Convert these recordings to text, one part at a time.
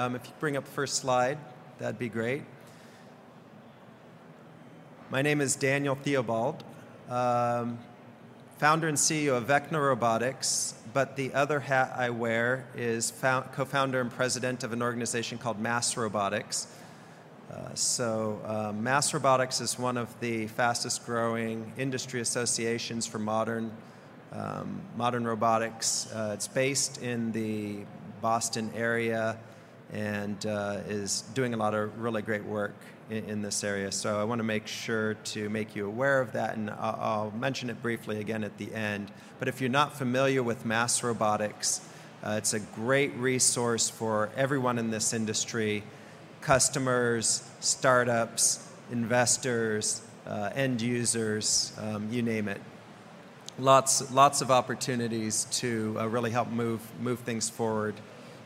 If you bring up the first slide, that'd be great. My name is Daniel Theobald, founder and CEO of Vecna Robotics, but the other hat I wear is co-founder and president of an organization called Mass Robotics. Mass Robotics is one of the fastest growing industry associations for modern robotics. It's based in the Boston area and is doing a lot of really great work in this area. So I want to make sure to make you aware of that, and I'll mention it briefly again at the end. But if you're not familiar with Mass Robotics, it's a great resource for everyone in this industry: customers, startups, investors, end users, you name it. Lots of opportunities to really help move things forward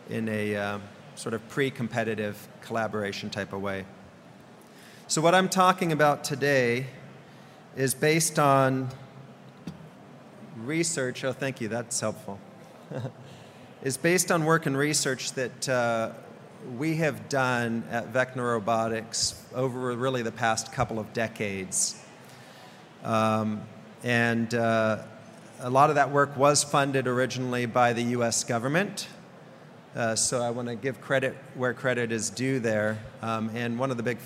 in a sort of pre-competitive collaboration type of way. So what I'm talking about today is based on research. Oh, thank you. That's helpful. Is based on work and research that we have done at Vecna Robotics over really the past couple of decades. A lot of that work was funded originally by the U.S. government. So I want to give credit where credit is due there. And one of the big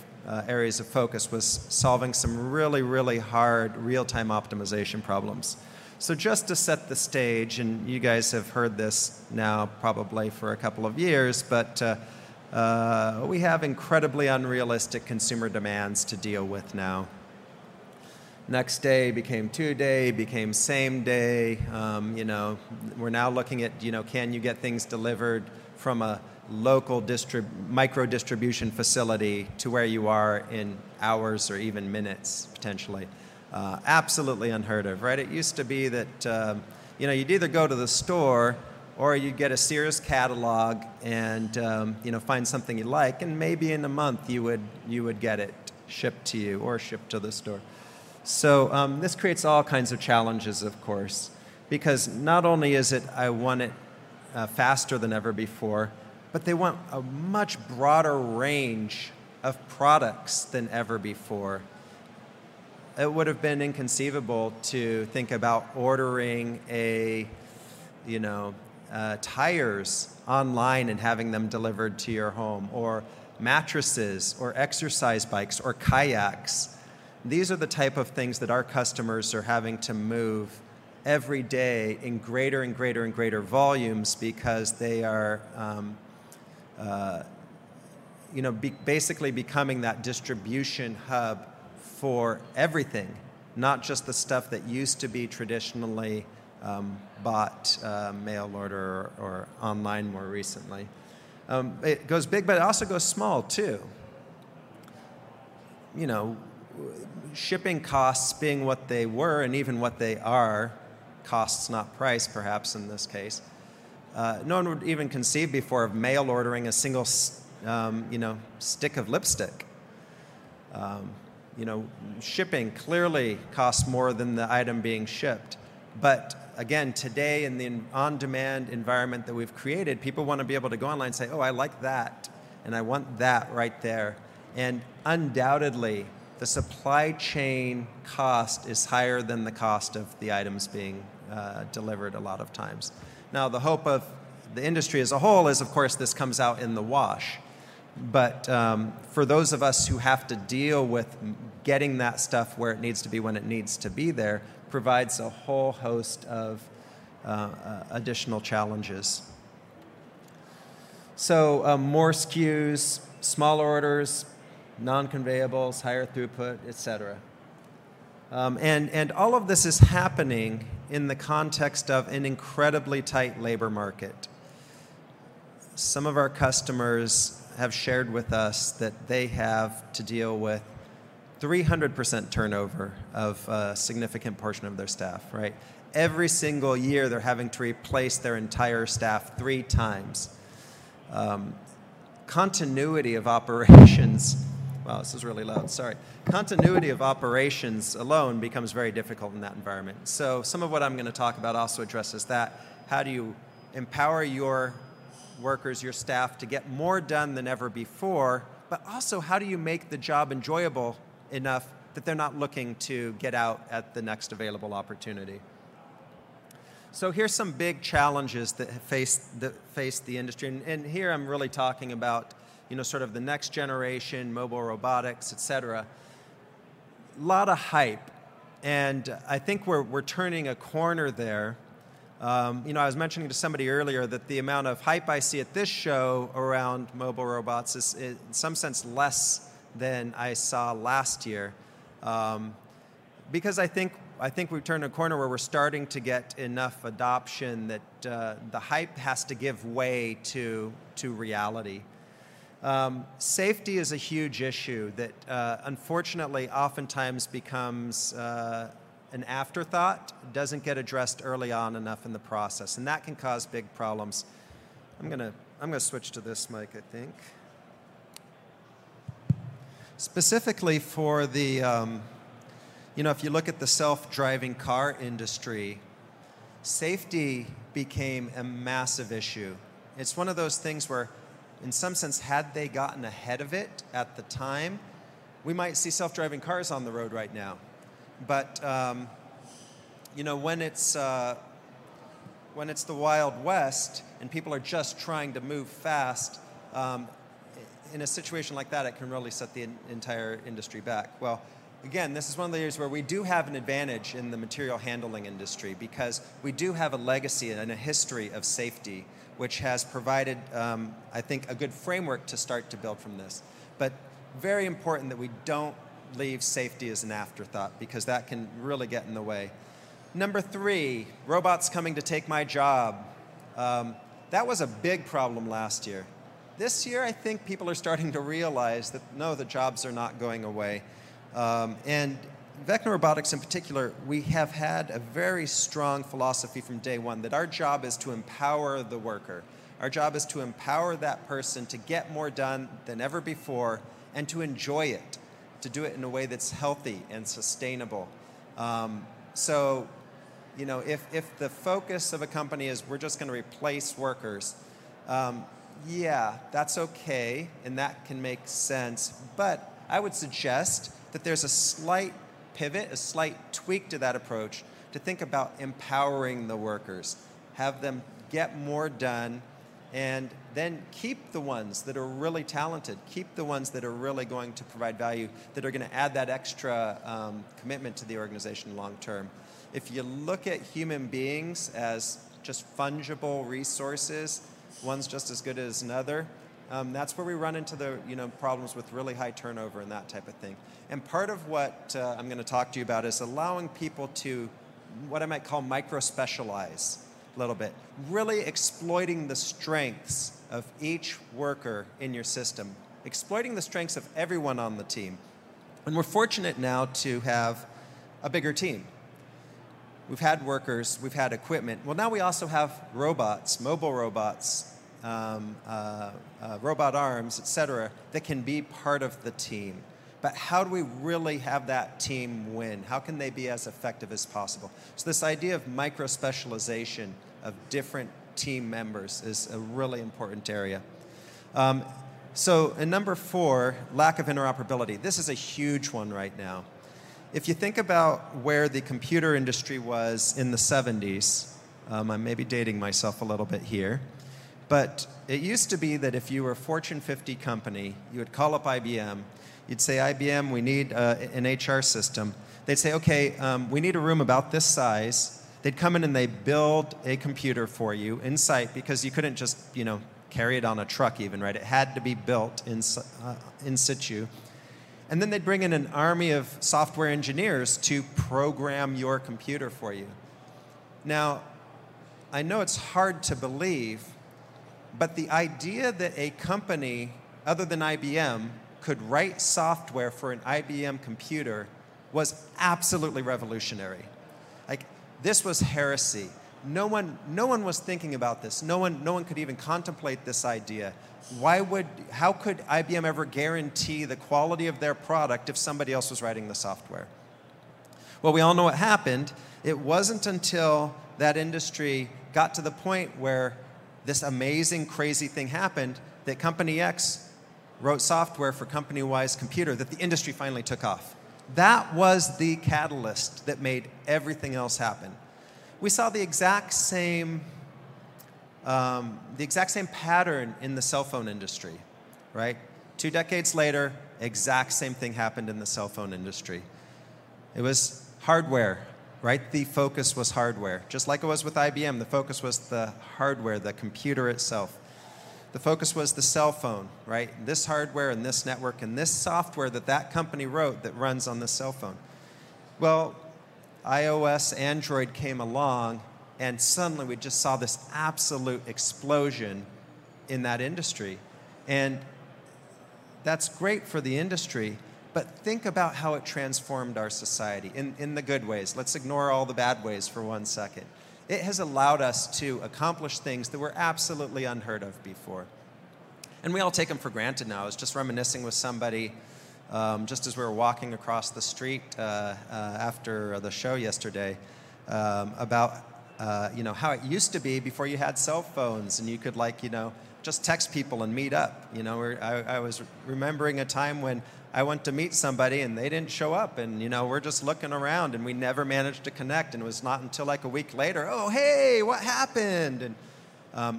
areas of focus was solving some really, really hard real-time optimization problems. So just to set the stage, and you guys have heard this now probably for a couple of years, but we have incredibly unrealistic consumer demands to deal with now. Next day became 2 day, became same day. We're now looking at, can you get things delivered from a local micro-distribution facility to where you are in hours or even minutes, potentially. Absolutely unheard of, right? It used to be that, you'd either go to the store or you'd get a Sears catalog and, find something you like, and maybe in a month you would get it shipped to you or shipped to the store. So this creates all kinds of challenges, of course, because not only is it I want it faster than ever before, but they want a much broader range of products than ever before. It would have been inconceivable to think about ordering tires online and having them delivered to your home, or mattresses, or exercise bikes, or kayaks. These are the type of things that our customers are having to move every day in greater and greater and greater volumes, because they are basically becoming that distribution hub for everything, not just the stuff that used to be traditionally bought mail order or online more recently. It goes big, but it also goes small too. Shipping costs being what they were and even what they are, costs not price perhaps in this case, no one would even conceive before of mail ordering a single stick of lipstick. Shipping clearly costs more than the item being shipped. But again, today in the on-demand environment that we've created, people want to be able to go online and say, oh, I like that and I want that right there. And undoubtedly, the supply chain cost is higher than the cost of the items being delivered a lot of times. Now, the hope of the industry as a whole is, of course, this comes out in the wash. But for those of us who have to deal with getting that stuff where it needs to be when it needs to be there, provides a whole host of additional challenges. So more SKUs, smaller orders, non-conveyables, higher throughput, etc. And all of this is happening in the context of an incredibly tight labor market. Some of our customers have shared with us that they have to deal with 300% turnover of a significant portion of their staff, right? Every single year they're having to replace their entire staff 3 times. Continuity of operations. Wow, this is really loud, sorry. Continuity of operations alone becomes very difficult in that environment. So some of what I'm going to talk about also addresses that. How do you empower your workers, your staff, to get more done than ever before, but also how do you make the job enjoyable enough that they're not looking to get out at the next available opportunity? So here's some big challenges that face the industry, and here I'm really talking about, you know, sort of the next generation, mobile robotics, et cetera. A lot of hype, and I think we're turning a corner there. You know, I was mentioning to somebody earlier that the amount of hype I see at this show around mobile robots is, in some sense, less than I saw last year, because I think we've turned a corner where we're starting to get enough adoption that the hype has to give way to reality. Safety is a huge issue that unfortunately oftentimes becomes an afterthought, doesn't get addressed early on enough in the process, and that can cause big problems. I'm gonna switch to this mic, I think. Specifically for the, you know, if you look at the self-driving car industry, safety became a massive issue. It's one of those things where, in some sense, had they gotten ahead of it at the time, we might see self-driving cars on the road right now. But, you know, when it's the Wild West and people are just trying to move fast, in a situation like that, it can really set the entire industry back. Well, again, this is one of the areas where we do have an advantage in the material handling industry, because we do have a legacy and a history of safety, which has provided, I think, a good framework to start to build from this. But very important that we don't leave safety as an afterthought, because that can really get in the way. Number three, robots coming to take my job. That was a big problem last year. This year, I think people are starting to realize that, no, the jobs are not going away. And Vecna Robotics in particular, we have had a very strong philosophy from day one that our job is to empower the worker. Our job is to empower that person to get more done than ever before and to enjoy it, to do it in a way that's healthy and sustainable. So, you know, if the focus of a company is we're just going to replace workers, yeah, that's okay, and that can make sense, but I would suggest that there's a slight pivot, a slight tweak to that approach to think about empowering the workers, have them get more done, and then keep the ones that are really talented, keep the ones that are really going to provide value, that are going to add that extra commitment to the organization long term. If you look at human beings as just fungible resources, one's just as good as another, that's where we run into the problems with really high turnover and that type of thing. And part of what I'm going to talk to you about is allowing people to, what I might call, micro-specialize a little bit, really exploiting the strengths of each worker in your system, exploiting the strengths of everyone on the team. And we're fortunate now to have a bigger team. We've had workers, we've had equipment. Well, now we also have robots, mobile robots, robot arms, et cetera, that can be part of the team. But how do we really have that team win? How can they be as effective as possible? So this idea of micro-specialization of different team members is a really important area. So in number four, lack of interoperability. This is a huge one right now. If you think about where the computer industry was in the 70s, I'm maybe dating myself a little bit here, but it used to be that if you were a Fortune 50 company, you would call up IBM. You'd say, IBM, we need an HR system. They'd say, okay, we need a room about this size. They'd come in and they'd build a computer for you in site, because you couldn't just carry it on a truck even, right? It had to be built in situ. And then they'd bring in an army of software engineers to program your computer for you. Now, I know it's hard to believe, but the idea that a company other than IBM could write software for an IBM computer was absolutely revolutionary. Like, this was heresy. No one was thinking about this. No one could even contemplate this idea. How could IBM ever guarantee the quality of their product if somebody else was writing the software? Well, we all know what happened. It wasn't until that industry got to the point where this amazing, crazy thing happened that Company X wrote software for Company Y's computer that the industry finally took off. That was the catalyst that made everything else happen. We saw the exact same pattern in the cell phone industry, right? 2 decades later, exact same thing happened in the cell phone industry. It was hardware, right? The focus was hardware. Just like it was with IBM, the focus was the hardware, the computer itself. The focus was the cell phone, right? This hardware and this network and this software that that company wrote that runs on the cell phone. Well, iOS, Android came along, and suddenly we just saw this absolute explosion in that industry. And that's great for the industry, but think about how it transformed our society in the good ways. Let's ignore all the bad ways for 1 second. It has allowed us to accomplish things that were absolutely unheard of before. And we all take them for granted now. I was just reminiscing with somebody just as we were walking across the street after the show yesterday about you know, how it used to be before you had cell phones and you could, like, you know, just text people and meet up. You know, I was remembering a time when I went to meet somebody and they didn't show up, and, you know, we're just looking around and we never managed to connect, and it was not until like a week later, oh, hey, what happened? And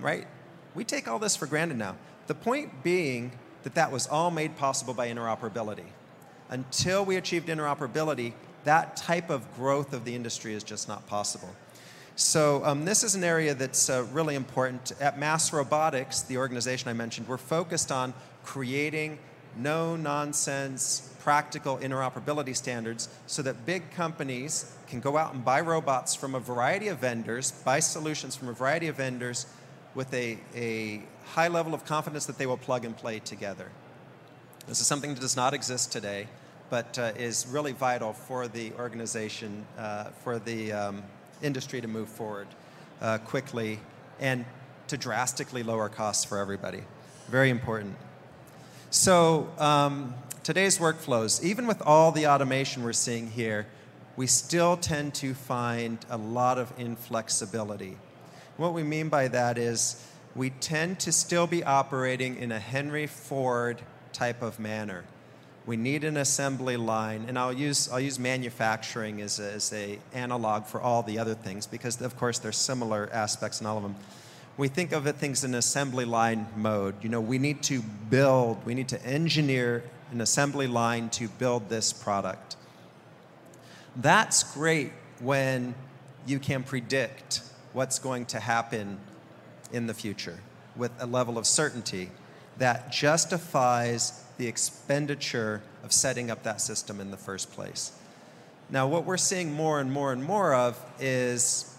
right? We take all this for granted now. The point being that that was all made possible by interoperability. Until we achieved interoperability, that type of growth of the industry is just not possible. So this is an area that's really important. At Mass Robotics, the organization I mentioned, we're focused on creating no-nonsense, practical interoperability standards so that big companies can go out and buy robots from a variety of vendors, buy solutions from a variety of vendors with a high level of confidence that they will plug and play together. This is something that does not exist today, but is really vital for the organization, for the industry to move forward quickly and to drastically lower costs for everybody. Very important. So today's workflows, even with all the automation we're seeing here, we still tend to find a lot of inflexibility. What we mean by that is we tend to still be operating in a Henry Ford type of manner. We need an assembly line, and I'll use manufacturing as a analog for all the other things because, of course, there's similar aspects in all of them. We think of it things in assembly line mode. You know, we need to build, we need to engineer an assembly line to build this product. That's great when you can predict what's going to happen in the future with a level of certainty that justifies the expenditure of setting up that system in the first place. Now, what we're seeing more and more and more of is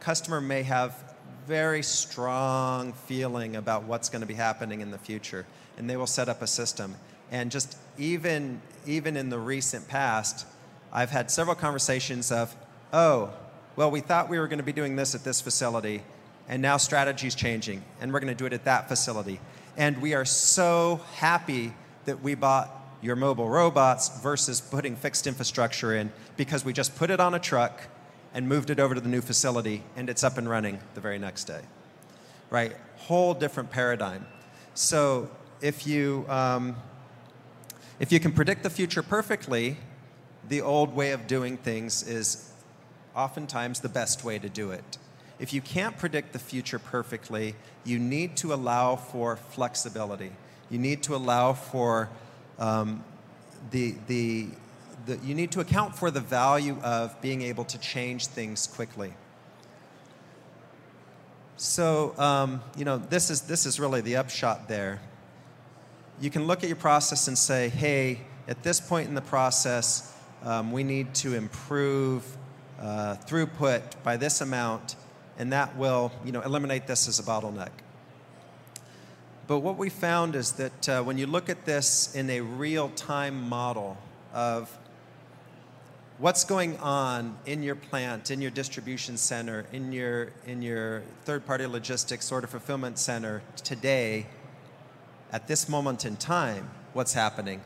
customer may have very strong feeling about what's going to be happening in the future, and they will set up a system. And just even in the recent past, I've had several conversations of, oh, well, we thought we were going to be doing this at this facility, and now strategy's changing, and we're going to do it at that facility. And we are so happy that we bought your mobile robots versus putting fixed infrastructure in, because we just put it on a truck and moved it over to the new facility, and it's up and running the very next day, right? Whole different paradigm. So if you can predict the future perfectly, the old way of doing things is oftentimes the best way to do it. If you can't predict the future perfectly, you need to allow for flexibility. You need to allow for you need to account for the value of being able to change things quickly. So, you know, this is really the upshot there. You can look at your process and say, hey, at this point in the process, we need to improve throughput by this amount, and that will, you know, eliminate this as a bottleneck. But what we found is that when you look at this in a real-time model of what's going on in your plant, in your distribution center, in your third-party logistics order fulfillment center today, at this moment in time, what's happening?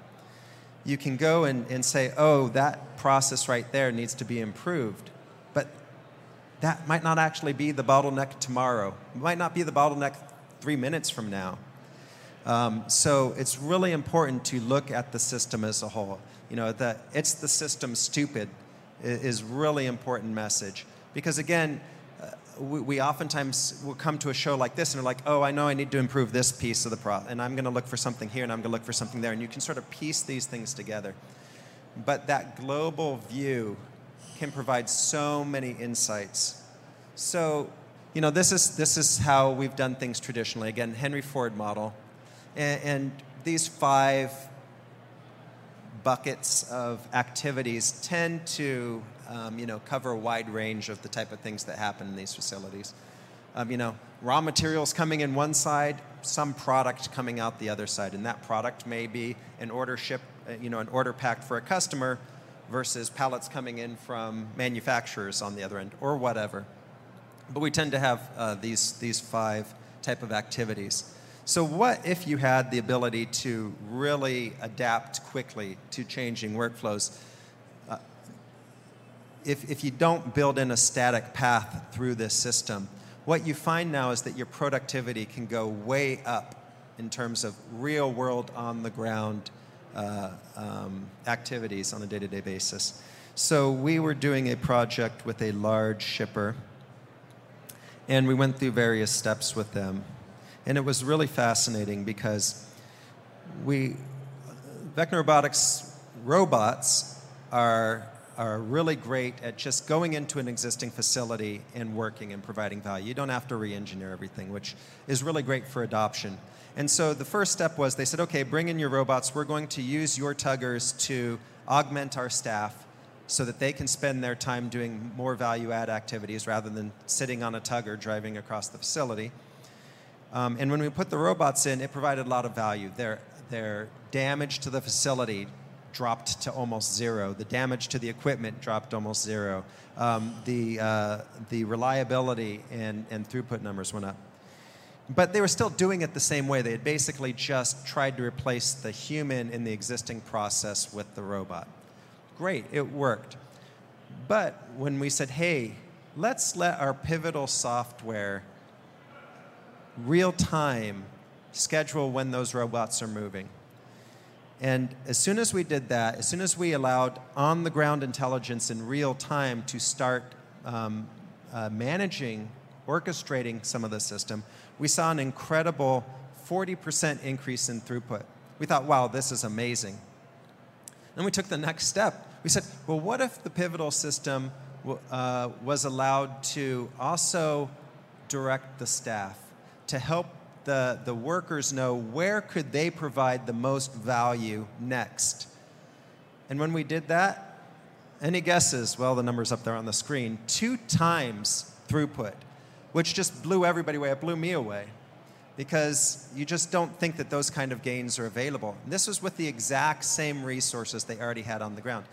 You can go and say, oh, that process right there needs to be improved. But that might not actually be the bottleneck tomorrow. It might not be the bottleneck 3 minutes from now. So it's really important to look at the system as a whole. You know, that it's the system stupid is really important message. Because again, we oftentimes will come to a show like this and are like, oh, I know I need to improve this piece of the product, and I'm going to look for something here, and I'm going to look for something there. And you can sort of piece these things together. But that global view can provide so many insights. So, you know, this is how we've done things traditionally. Again, Henry Ford model. And these 5 buckets of activities tend to you know, cover a wide range of the type of things that happen in these facilities. You know, raw materials coming in one side, some product coming out the other side, and that product may be an order ship, you know, an order packed for a customer, versus pallets coming in from manufacturers on the other end, or whatever. But we tend to have these 5 type of activities. So what if you had the ability to really adapt quickly to changing workflows? If you don't build in a static path through this system, what you find now is that your productivity can go way up in terms of real world on the ground activities on a day-to-day basis. So we were doing a project with a large shipper, and we went through various steps with them. And it was really fascinating because Vecna Robotics robots are really great at just going into an existing facility and working and providing value. You don't have to re-engineer everything, which is really great for adoption. And so the first step was they said, okay, bring in your robots. We're going to use your tuggers to augment our staff so that they can spend their time doing more value-add activities rather than sitting on a tugger driving across the facility. And when we put the robots in, it provided a lot of value. Their damage to the facility dropped to almost zero. The damage to the equipment dropped almost zero. The reliability and throughput numbers went up. But they were still doing it the same way. They had basically just tried to replace the human in the existing process with the robot. Great, it worked. But when we said, hey, let's let our Pivotal software real time schedule when those robots are moving. And as soon as we did that, as soon as we allowed on-the-ground intelligence in real time to start managing, orchestrating some of the system, we saw an incredible 40% increase in throughput. We thought, wow, this is amazing. Then we took the next step. We said, well, what if the Pivotal system was allowed to also direct the staff to help the workers know where could they provide the most value next? And when we did that, any guesses? Well, the number's up there on the screen. 2 times throughput, which just blew everybody away. It blew me away, because you just don't think that those kind of gains are available. And this was with the exact same resources they already had on the ground.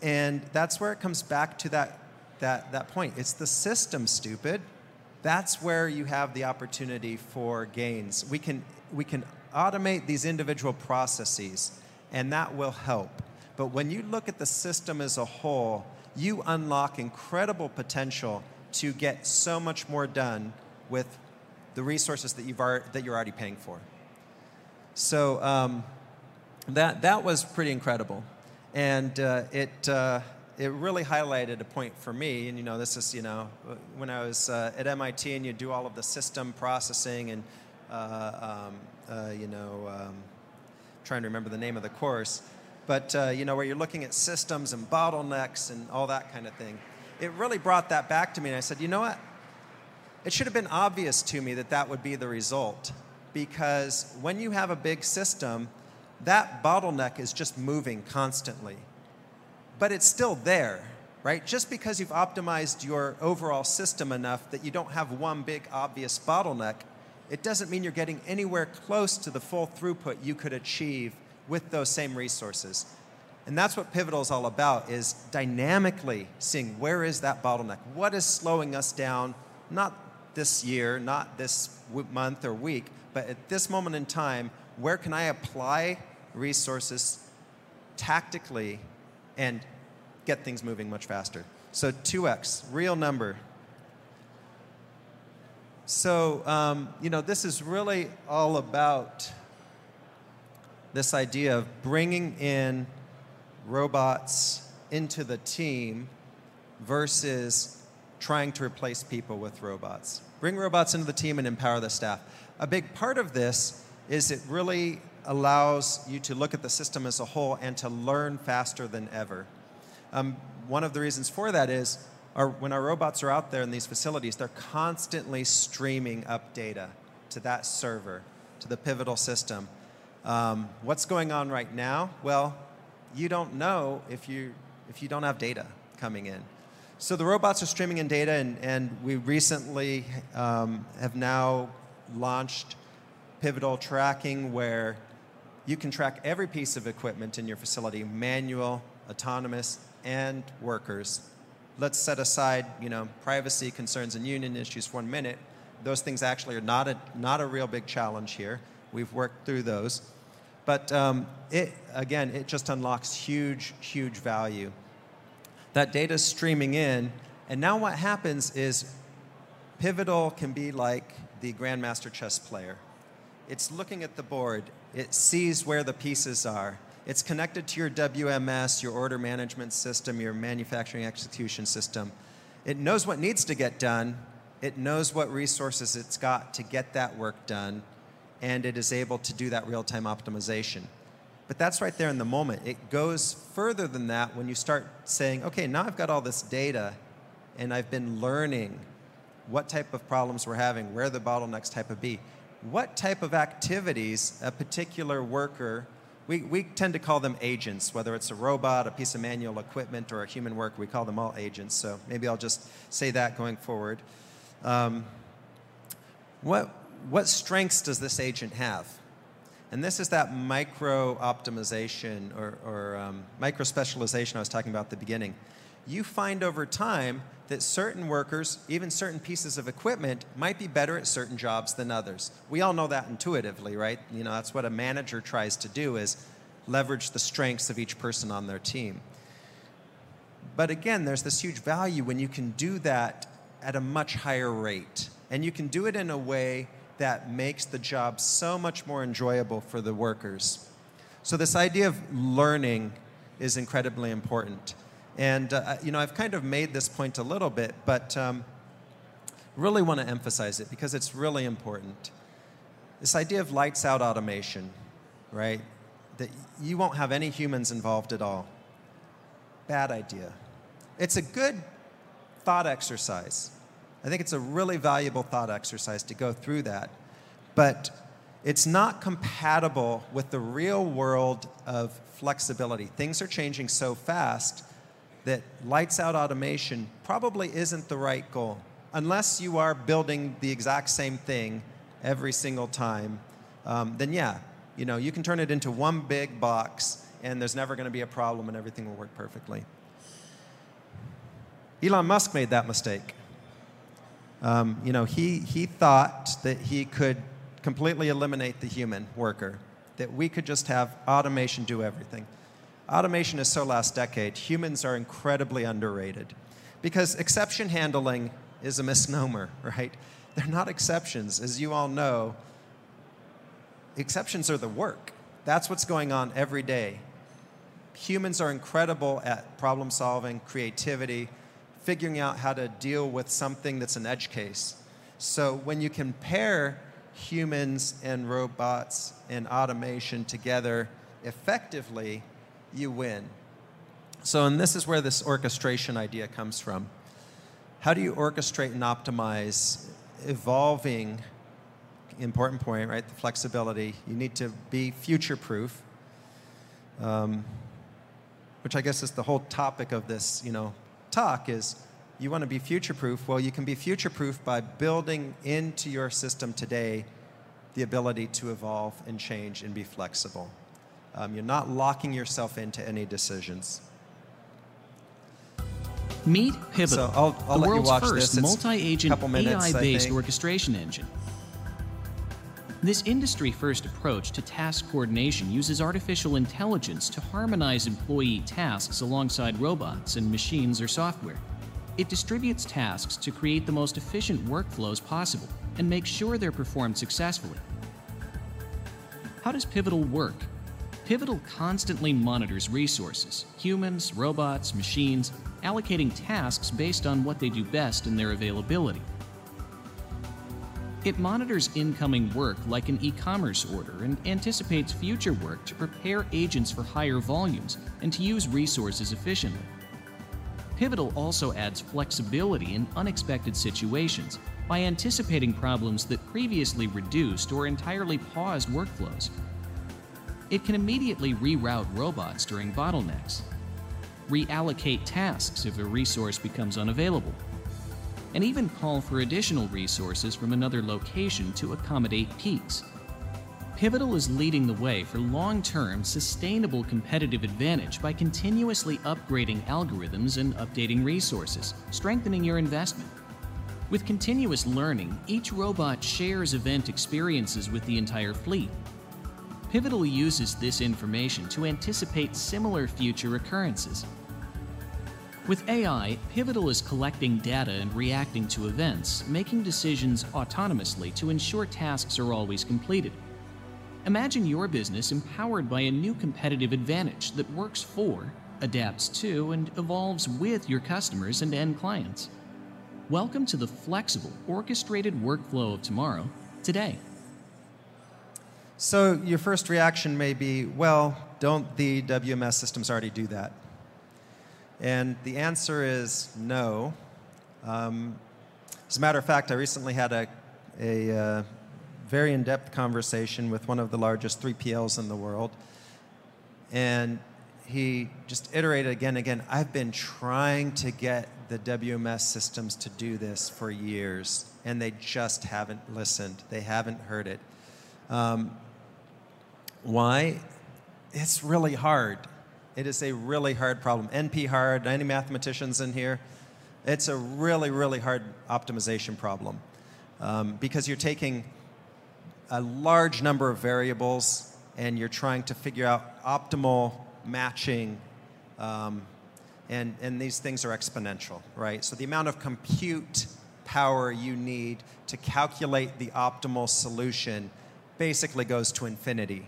And that's where it comes back to that point. It's the system, stupid. That's where you have the opportunity for gains. We can automate these individual processes, and that will help. But when you look at the system as a whole, you unlock incredible potential to get so much more done with the resources that you're already paying for. So that was pretty incredible, and it really highlighted a point for me, and you know, this is, you know, when I was at MIT, and you do all of the system processing and, you know, trying to remember the name of the course, but, you know, where you're looking at systems and bottlenecks and all that kind of thing. It really brought that back to me, and I said, you know what? It should have been obvious to me that that would be the result, because when you have a big system, that bottleneck is just moving constantly. But it's still there, right? Just because you've optimized your overall system enough that you don't have one big obvious bottleneck, it doesn't mean you're getting anywhere close to the full throughput you could achieve with those same resources. And that's what Pivotal is all about, is dynamically seeing where is that bottleneck? What is slowing us down, not this year, not this month or week, but at this moment in time, where can I apply resources tactically and get things moving much faster. So 2x, real number. So, you know, this is really all about this idea of bringing in robots into the team versus trying to replace people with robots. Bring robots into the team and empower the staff. A big part of this is it really allows you to look at the system as a whole and to learn faster than ever. One of the reasons for that is when our robots are out there in these facilities, they're constantly streaming up data to that server, to the Pivotal system. What's going on right now? Well, you don't know if you don't have data coming in. So the robots are streaming in data, and we recently have now launched Pivotal tracking, where you can track every piece of equipment in your facility, manual, autonomous, and workers. Let's set aside, you know, privacy concerns and union issues for 1 minute. Those things actually are not a real big challenge here. We've worked through those. But it just unlocks huge, huge value. That data's streaming in, and now what happens is Pivotal can be like the grandmaster chess player. It's looking at the board. It sees where the pieces are. It's connected to your WMS, your order management system, your manufacturing execution system. It knows what needs to get done. It knows what resources it's got to get that work done, and it is able to do that real-time optimization. But that's right there in the moment. It goes further than that when you start saying, okay, now I've got all this data, and I've been learning what type of problems we're having, where the bottlenecks type of be, what type of activities a particular worker, we tend to call them agents, whether it's a robot, a piece of manual equipment, or a human worker, we call them all agents, so maybe I'll just say that going forward. What strengths does this agent have? And this is that micro-optimization or micro-specialization I was talking about at the beginning. You find over time that certain workers, even certain pieces of equipment, might be better at certain jobs than others. We all know that intuitively, right? You know, that's what a manager tries to do, is leverage the strengths of each person on their team. But again, there's this huge value when you can do that at a much higher rate. And you can do it in a way that makes the job so much more enjoyable for the workers. So this idea of learning is incredibly important. And you know, I've kind of made this point a little bit, but really want to emphasize it because it's really important. This idea of lights out automation, right? That you won't have any humans involved at all. Bad idea. It's a good thought exercise. I think it's a really valuable thought exercise to go through that. But it's not compatible with the real world of flexibility. Things are changing so fast that lights out automation probably isn't the right goal, unless you are building the exact same thing every single time. Then yeah, you know, you can turn it into one big box and there's never going to be a problem and everything will work perfectly. Elon Musk made that mistake. You know, he thought that he could completely eliminate the human worker, that we could just have automation do everything. Automation is so last decade. Humans are incredibly underrated because exception handling is a misnomer, right? They're not exceptions. As you all know, exceptions are the work. That's what's going on every day. Humans are incredible at problem solving, creativity, figuring out how to deal with something that's an edge case. So when you can pair humans and robots and automation together effectively, you win. So, and this is where this orchestration idea comes from. How do you orchestrate and optimize evolving, important point, right? The flexibility. You need to be future-proof, which I guess is the whole topic of this, you know, talk is you want to be future-proof. Well, you can be future-proof by building into your system today the ability to evolve and change and be flexible. You're not locking yourself into any decisions. Meet Pivotal, so I'll the world's first multi-agent AI-based orchestration engine. This industry-first approach to task coordination uses artificial intelligence to harmonize employee tasks alongside robots and machines or software. It distributes tasks to create the most efficient workflows possible and makes sure they're performed successfully. How does Pivotal work? Pivotal constantly monitors resources, humans, robots, machines, allocating tasks based on what they do best and their availability. It monitors incoming work like an e-commerce order and anticipates future work to prepare agents for higher volumes and to use resources efficiently. Pivotal also adds flexibility in unexpected situations by anticipating problems that previously reduced or entirely paused workflows. It can immediately reroute robots during bottlenecks, reallocate tasks if a resource becomes unavailable, and even call for additional resources from another location to accommodate peaks. Pivotal is leading the way for long-term, sustainable competitive advantage by continuously upgrading algorithms and updating resources, strengthening your investment. With continuous learning, each robot shares event experiences with the entire fleet. Pivotal uses this information to anticipate similar future occurrences. With AI, Pivotal is collecting data and reacting to events, making decisions autonomously to ensure tasks are always completed. Imagine your business empowered by a new competitive advantage that works for, adapts to, and evolves with your customers and end clients. Welcome to the flexible, orchestrated workflow of tomorrow, today. So your first reaction may be, well, don't the WMS systems already do that? And the answer is no. As a matter of fact, I recently had a very in-depth conversation with one of the largest 3PLs in the world. And he just iterated again and again, I've been trying to get the WMS systems to do this for years, and they just haven't listened. They haven't heard it. Why? It's really hard. It is a really hard problem. NP hard, any mathematicians in here? It's a really, really hard optimization problem because you're taking a large number of variables and you're trying to figure out optimal matching and these things are exponential, right? So the amount of compute power you need to calculate the optimal solution basically goes to infinity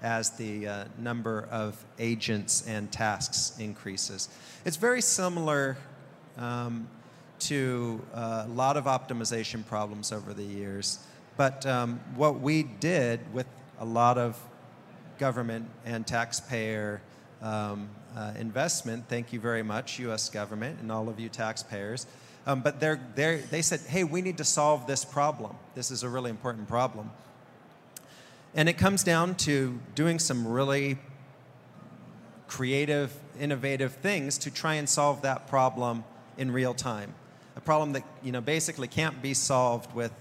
as the number of agents and tasks increases. It's very similar to a lot of optimization problems over the years, but what we did with a lot of government and taxpayer investment, thank you very much, US government and all of you taxpayers, but they said, hey, we need to solve this problem. This is a really important problem. And it comes down to doing some really creative, innovative things to try and solve that problem in real time. A problem that, you know, basically can't be solved with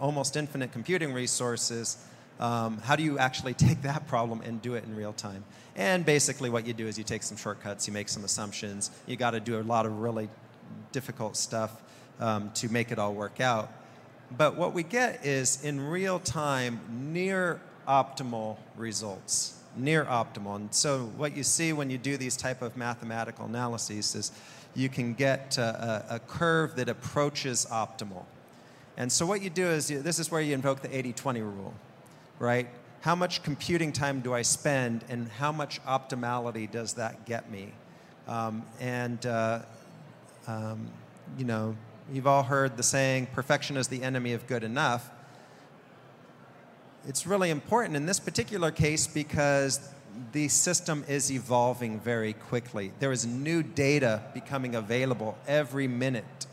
almost infinite computing resources. How do you actually take that problem and do it in real time? And basically what you do is you take some shortcuts, you make some assumptions, you got to do a lot of really difficult stuff to make it all work out. But what we get is, in real time, near optimal results, near optimal. And so what you see when you do these type of mathematical analyses is you can get a curve that approaches optimal. And so what you do is, this is where you invoke the 80-20 rule, right? How much computing time do I spend and how much optimality does that get me? You know, you've all heard the saying, perfection is the enemy of good enough. It's really important in this particular case because the system is evolving very quickly. There is new data becoming available every minute.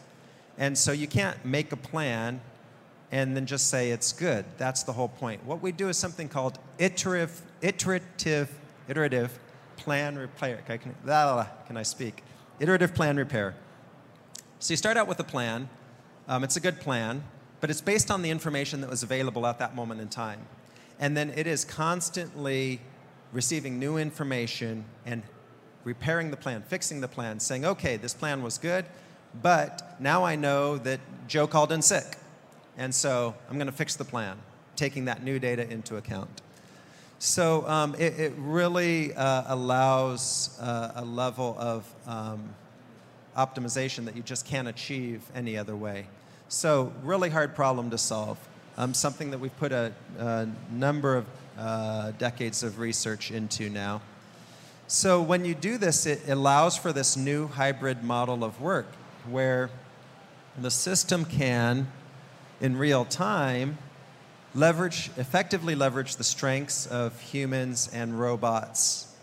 And so you can't make a plan and then just say it's good. That's the whole point. What we do is something called iterative plan repair. Iterative plan repair. So you start out with a plan. It's a good plan, but it's based on the information that was available at that moment in time. And then it is constantly receiving new information and repairing the plan, fixing the plan, saying, okay, this plan was good, but now I know that Joe called in sick. And so I'm going to fix the plan, taking that new data into account. So it really allows a level of optimization that you just can't achieve any other way. So really hard problem to solve. Something that we've put a number of decades of research into now. So when you do this, it allows for this new hybrid model of work where the system can, in real time, effectively leverage the strengths of humans and robots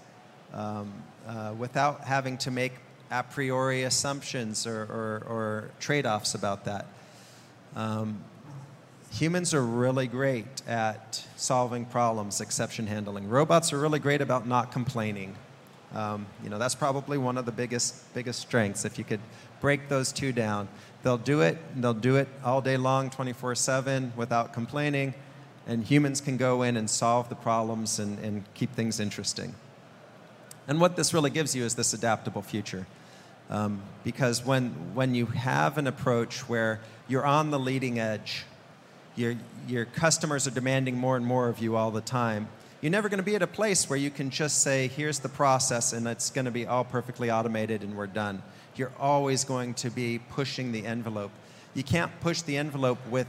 without having to make a priori assumptions or trade-offs about that. Humans are really great at solving problems, exception handling. Robots are really great about not complaining. You know, that's probably one of the biggest strengths. If you could break those two down, they'll do it. They'll do it all day long, 24/7, without complaining. And humans can go in and solve the problems and keep things interesting. And what this really gives you is this adaptable future. Because when you have an approach where you're on the leading edge, your customers are demanding more and more of you all the time, you're never going to be at a place where you can just say, here's the process, and it's going to be all perfectly automated and we're done. You're always going to be pushing the envelope. You can't push the envelope with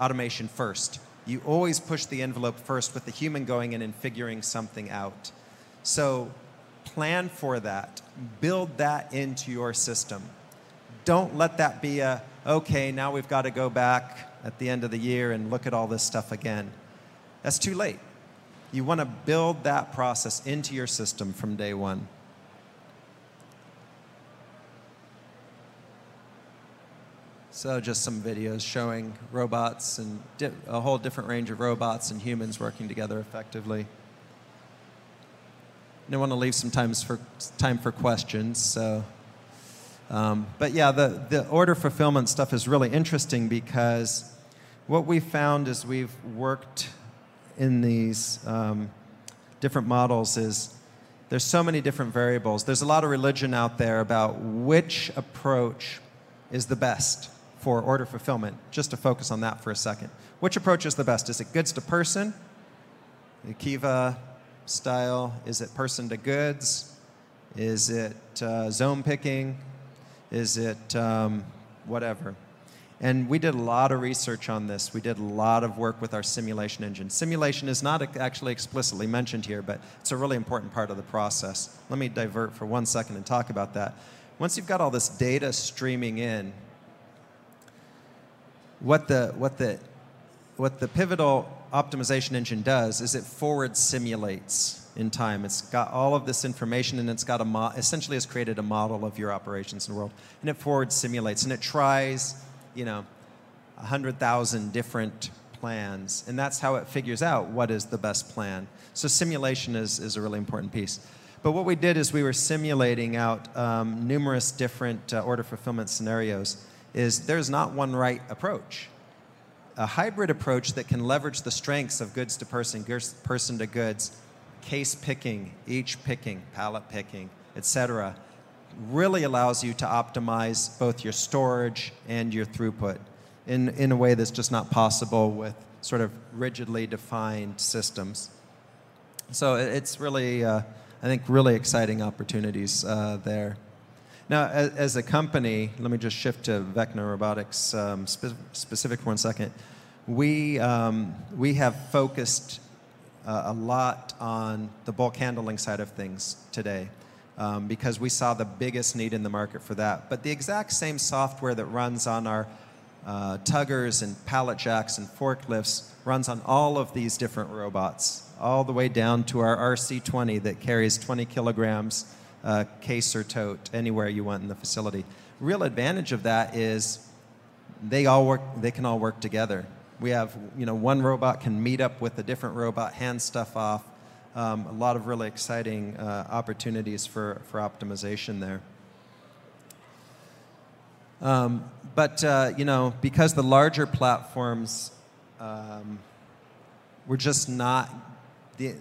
automation first. You always push the envelope first with the human going in and figuring something out. So plan for that. Build that into your system. Don't let that be a, okay, now we've got to go back at the end of the year and look at all this stuff again. That's too late. You want to build that process into your system from day one. So just some videos showing robots and a whole different range of robots and humans working together effectively. And I want to leave some time for questions. So. But yeah, the order fulfillment stuff is really interesting because what we found as we've worked in these different models is there's so many different variables. There's a lot of religion out there about which approach is the best for order fulfillment, just to focus on that for a second. Which approach is the best? Is it goods to person? Akiva style? Is it person to goods? Is it zone picking? Is it whatever? And we did a lot of research on this. We did a lot of work with our simulation engine. Simulation is not actually explicitly mentioned here, but it's a really important part of the process. Let me divert for one second and talk about that. Once you've got all this data streaming in, what the Pivotal optimization engine does is it forward simulates in time. It's got all of this information and it's got essentially has created a model of your operations in the world. And it forward simulates and it tries, you know, 100,000 different plans. And that's how it figures out what is the best plan. So simulation is a really important piece. But what we did is we were simulating out numerous different order fulfillment scenarios. There's not one right approach. A hybrid approach that can leverage the strengths of goods to person, person to goods, case picking, each picking, pallet picking, etc., really allows you to optimize both your storage and your throughput in a way that's just not possible with sort of rigidly defined systems. So it's really, I think, really exciting opportunities there. Now, as a company, let me just shift to Vecna Robotics specific for one second. We have focused a lot on the bulk handling side of things today because we saw the biggest need in the market for that. But the exact same software that runs on our tuggers and pallet jacks and forklifts runs on all of these different robots, all the way down to our RC20 that carries 20 kilograms case or tote anywhere you want in the facility. Real advantage of that is they can all work together. We have, you know, one robot can meet up with a different robot, hand stuff off. A lot of really exciting opportunities for optimization there. You know, because the larger platforms were just not, there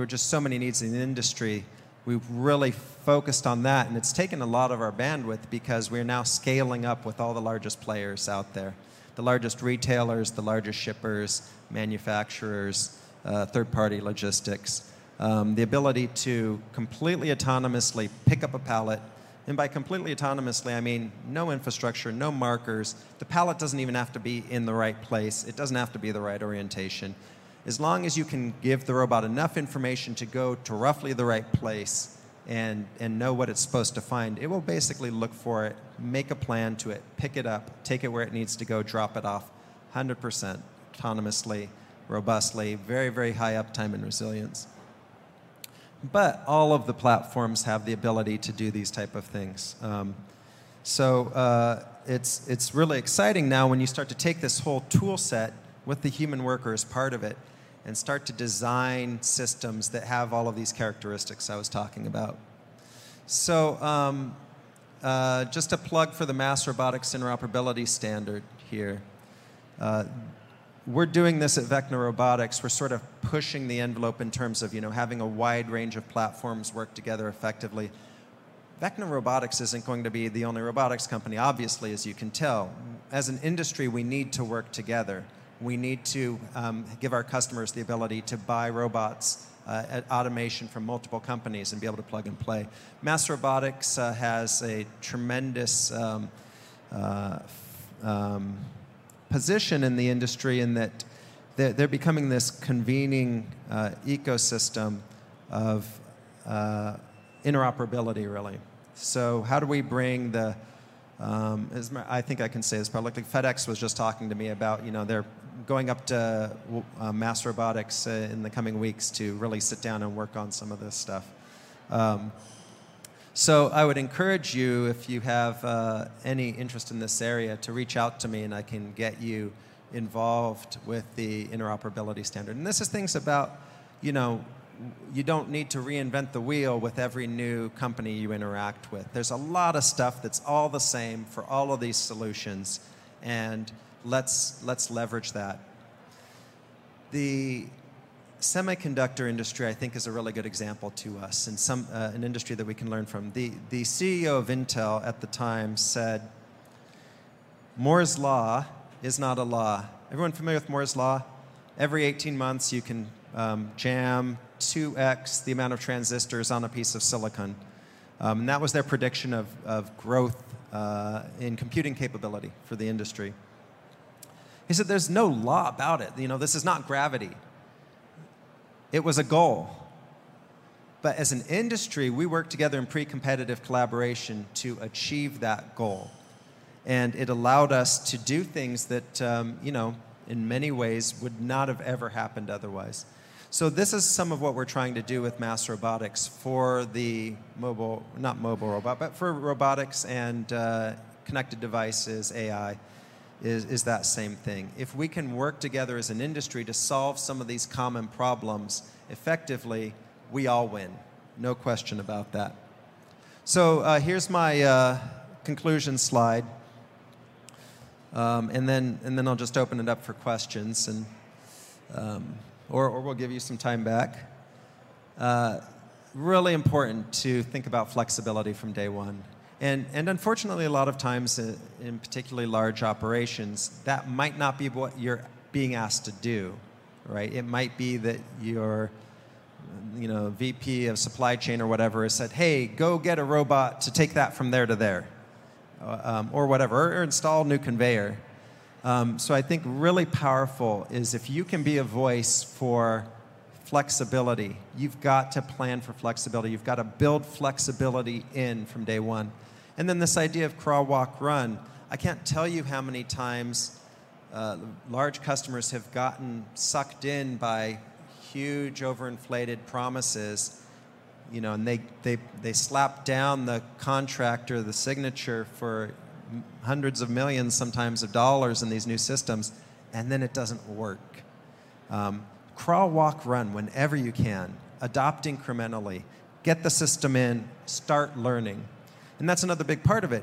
were just so many needs in the industry, we've really focused on that. And it's taken a lot of our bandwidth because we're now scaling up with all the largest players out there. The largest retailers, the largest shippers, manufacturers, third-party logistics. The ability to completely autonomously pick up a pallet, And by completely autonomously, I mean no infrastructure, no markers. The pallet doesn't even have to be in the right place. It doesn't have to be the right orientation. As long as you can give the robot enough information to go to roughly the right place and know what it's supposed to find, it will basically look for it, make a plan to it, pick it up, take it where it needs to go, drop it off, 100% autonomously, robustly, very, very high uptime and resilience. But all of the platforms have the ability to do these type of things. It's really exciting now when you start to take this whole tool set with the human worker as part of it and start to design systems that have all of these characteristics I was talking about. So just a plug for the Mass Robotics Interoperability Standard here. We're doing this at Vecna Robotics. We're sort of pushing the envelope in terms of, you know, having a wide range of platforms work together effectively. Vecna Robotics isn't going to be the only robotics company, obviously, as you can tell. As an industry, we need to work together. We need to give our customers the ability to buy robots at automation from multiple companies and be able to plug and play. Mass Robotics has a tremendous position in the industry in that they're becoming this convening ecosystem of interoperability, really. So how do we bring the I think I can say this publicly. FedEx was just talking to me about, you know, they're going up to Mass Robotics in the coming weeks to really sit down and work on some of this stuff. So I would encourage you, if you have any interest in this area, to reach out to me and I can get you involved with the interoperability standard. And this is things about, you know, you don't need to reinvent the wheel with every new company you interact with. There's a lot of stuff that's all the same for all of these solutions, and let's leverage that. The semiconductor industry, I think, is a really good example to us, and an industry that we can learn from. The CEO of Intel at the time said, Moore's Law is not a law. Everyone familiar with Moore's Law? Every 18 months you can jam 2x the amount of transistors on a piece of silicon. And that was their prediction of growth in computing capability for the industry. He said, there's no law about it. You know, this is not gravity. It was a goal. But as an industry, we work together in pre-competitive collaboration to achieve that goal. And it allowed us to do things that, you know, in many ways would not have ever happened otherwise. So this is some of what we're trying to do with Mass Robotics for the mobile, not mobile robot, but for robotics and connected devices, AI, is that same thing. If we can work together as an industry to solve some of these common problems effectively, we all win. No question about that. So here's my conclusion slide. And then I'll just open it up for questions and or we'll give you some time back. Really important to think about flexibility from day one. And unfortunately, a lot of times, in particularly large operations, that might not be what you're being asked to do, right? It might be that your, you know, VP of supply chain or whatever has said, hey, go get a robot to take that from there to there, or whatever, or install new conveyor. So I think really powerful is if you can be a voice for flexibility. You've got to plan for flexibility. You've got to build flexibility in from day one. And then this idea of crawl, walk, run. I can't tell you how many times large customers have gotten sucked in by huge overinflated promises, you know, and they slap down the contractor, the signature for hundreds of millions sometimes of dollars in these new systems, and then it doesn't work. Crawl, walk, run whenever you can. Adopt incrementally. Get the system in. Start learning. And that's another big part of it.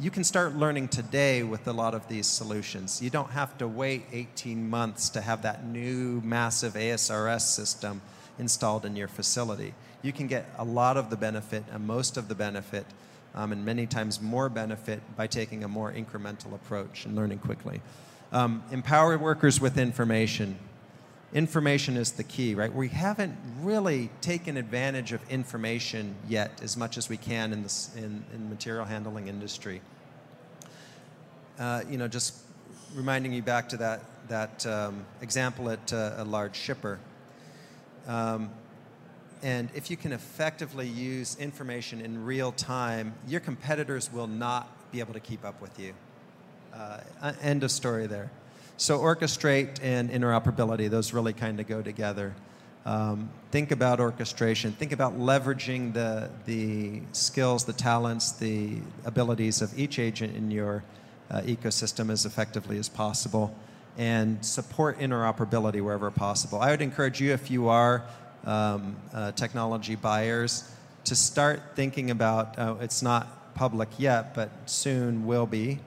You can start learning today with a lot of these solutions. You don't have to wait 18 months to have that new massive ASRS system installed in your facility. You can get a lot of the benefit and most of the benefit and many times more benefit by taking a more incremental approach and learning quickly. Empower workers with information. Information is the key, right? We haven't really taken advantage of information yet as much as we can in the material handling industry. You know, just reminding you back to that example at a large shipper. And if you can effectively use information in real time, your competitors will not be able to keep up with you. End of story there. So orchestrate and interoperability, those really kind of go together. Think about orchestration. Think about leveraging the skills, the talents, the abilities of each agent in your ecosystem as effectively as possible, and support interoperability wherever possible. I would encourage you, if you are technology buyers, to start thinking about, it's not public yet, but soon will be,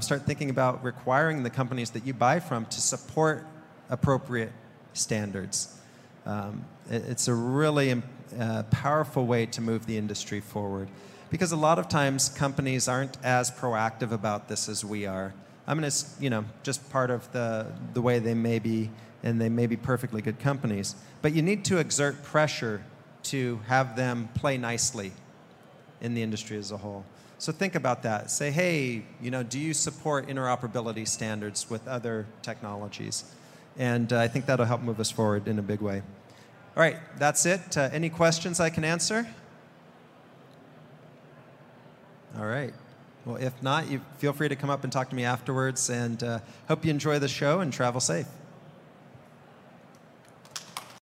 start thinking about requiring the companies that you buy from to support appropriate standards. It's a really powerful way to move the industry forward, because a lot of times companies aren't as proactive about this as we are. I mean, it's, you know, just part of the way they may be, and they may be perfectly good companies. But you need to exert pressure to have them play nicely in the industry as a whole. So think about that. Say, hey, you know, do you support interoperability standards with other technologies? And I think that'll help move us forward in a big way. All right, that's it. Any questions I can answer? All right. Well, if not, you feel free to come up and talk to me afterwards. And hope you enjoy the show and travel safe.